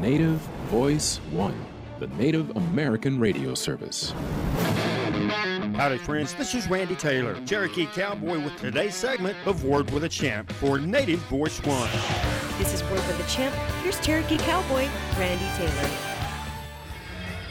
Native Voice One, the Native American radio service. Howdy friends, this is Randy Taylor, Cherokee Cowboy, with today's segment of Word with a Champ for Native Voice One. This is Word with a Champ. Here's Cherokee Cowboy, Randy Taylor.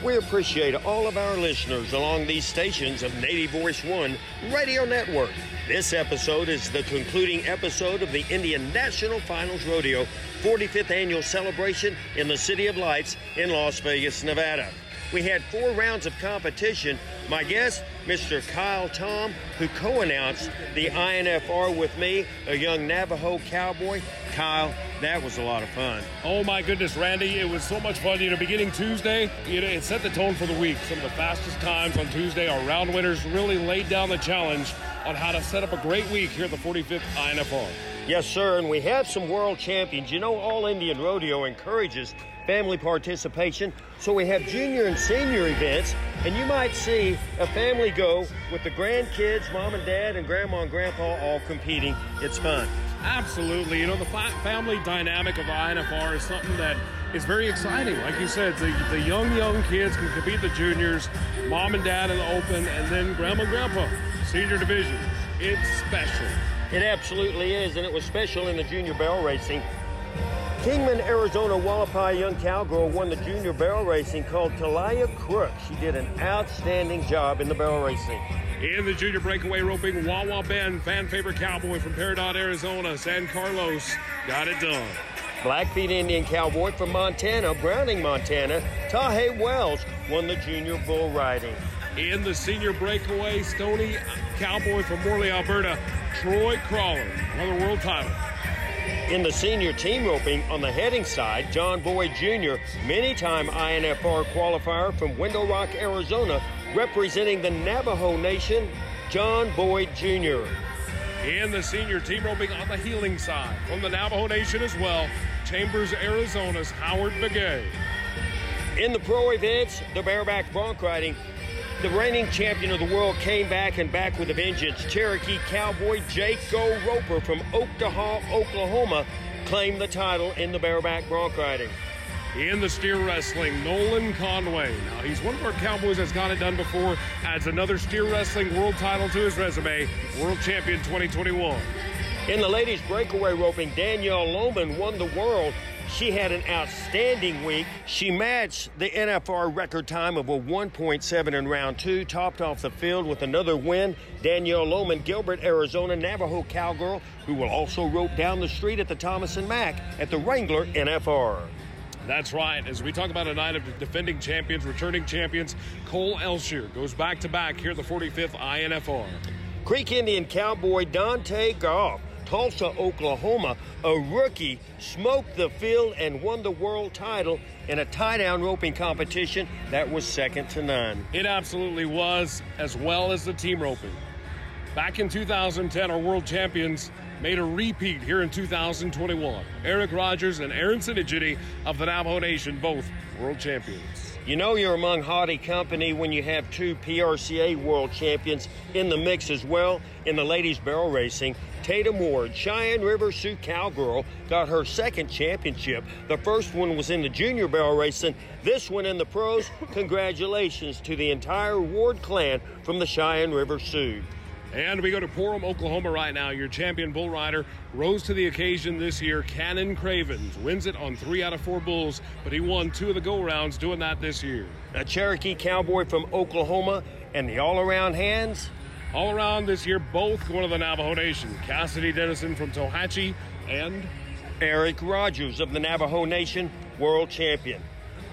We appreciate all of our listeners along these stations of Native Voice One Radio Network. This episode is the concluding episode of the Indian National Finals Rodeo 45th Annual Celebration in the City of Lights in Las Vegas, Nevada. We had four rounds of competition. My guest, Mr. Kyle Tom, who co-announced the INFR with me, a young Navajo cowboy. Kyle, that was a lot of fun. Oh my goodness, Randy, it was so much fun. You know, beginning Tuesday, it set the tone for the week. Some of the fastest times on Tuesday, our round winners really laid down the challenge on how to set up a great week here at the 45th INFR. Yes, sir, and we have some world champions. You know, All Indian Rodeo encourages family participation, so we have junior and senior events, and you might see a family go with the grandkids, mom and dad, and grandma and grandpa all competing. It's fun. Absolutely. You know, the family dynamic of INFR is something that is very exciting. Like you said, the young kids can compete the juniors, mom and dad in the open, and then grandma and grandpa, senior division. It's special. It absolutely is, and it was special in the junior barrel racing. Kingman, Arizona, Wallapai young cowgirl won the junior barrel racing called Talia Crook. She did an outstanding job in the barrel racing. In the junior breakaway roping, Wawa Ben, fan favorite cowboy from Paradise, Arizona, San Carlos, got it done. Blackfeet Indian Cowboy from Montana, Browning, Montana, Tahe Wells won the junior bull riding. In the senior breakaway, Stoney Cowboy from Morley, Alberta, Troy Crawler won the world title. In the senior team roping on the heading side, John Boyd Jr., many-time INFR qualifier from Window Rock, Arizona, representing the Navajo Nation, John Boyd Jr. In the senior team roping on the heeling side, from the Navajo Nation as well, Chambers, Arizona's Howard Begay. In the pro events, the bareback bronc riding, the reigning champion of the world came back and back with a vengeance. Cherokee Cowboy Jake Go Roper from Octahaw, Oklahoma, claimed the title in the bareback bronc riding. In the steer wrestling, Nolan Conway. Now, he's one of our cowboys that's got it done before, adds another steer wrestling world title to his resume, world champion 2021. In the ladies' breakaway roping, Danielle Loman won the world. She had an outstanding week. She matched the NFR record time of a 1.7 in round two, topped off the field with another win. Danielle Loman, Gilbert, Arizona, Navajo cowgirl, who will also rope down the street at the Thomas and Mack at the Wrangler NFR. That's right. As we talk about a night of defending champions, returning champions, Cole Elshear goes back-to-back here at the 45th INFR. Creek Indian Cowboy Dante Goff, Tulsa, Oklahoma, a rookie, smoked the field and won the world title in a tie-down roping competition that was second to none. It absolutely was, as well as the team roping. Back in 2010, our world champions made a repeat here in 2021. Eric Rogers and Aaron Sinigiti of the Navajo Nation, both world champions. You know you're among haughty company when you have two PRCA world champions in the mix as well. In the ladies' barrel racing, Tatum Ward, Cheyenne River Sioux cowgirl, got her second championship. The first one was in the junior barrel racing, this one in the pros. Congratulations to the entire Ward clan from the Cheyenne River Sioux. And we go to Parham, Oklahoma right now. Your champion bull rider rose to the occasion this year. Cannon Cravens wins it on 3 out of 4 bulls, but he won 2 of the go-rounds doing that this year. A Cherokee Cowboy from Oklahoma, and the all-around hands? All-around this year, both one of the Navajo Nation. Cassidy Dennison from Tohatchee and Eric Rogers of the Navajo Nation, world champion.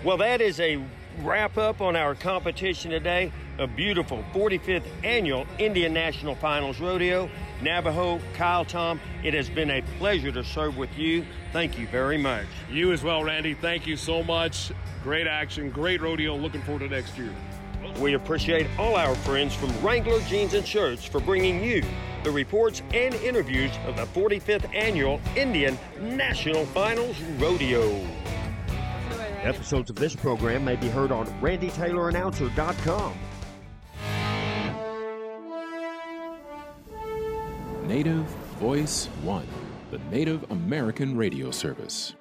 Well, that is a wrap up on our competition today. A beautiful 45th Annual Indian National Finals Rodeo. Navajo, Kyle Tom, it has been a pleasure to serve with you. Thank you very much. You as well, Randy. Thank you so much. Great action, great rodeo. Looking forward to next year. We appreciate all our friends from Wrangler Jeans and Shirts for bringing you the reports and interviews of the 45th Annual Indian National Finals Rodeo. Episodes of this program may be heard on randytaylorannouncer.com. Native Voice One, the Native American radio service.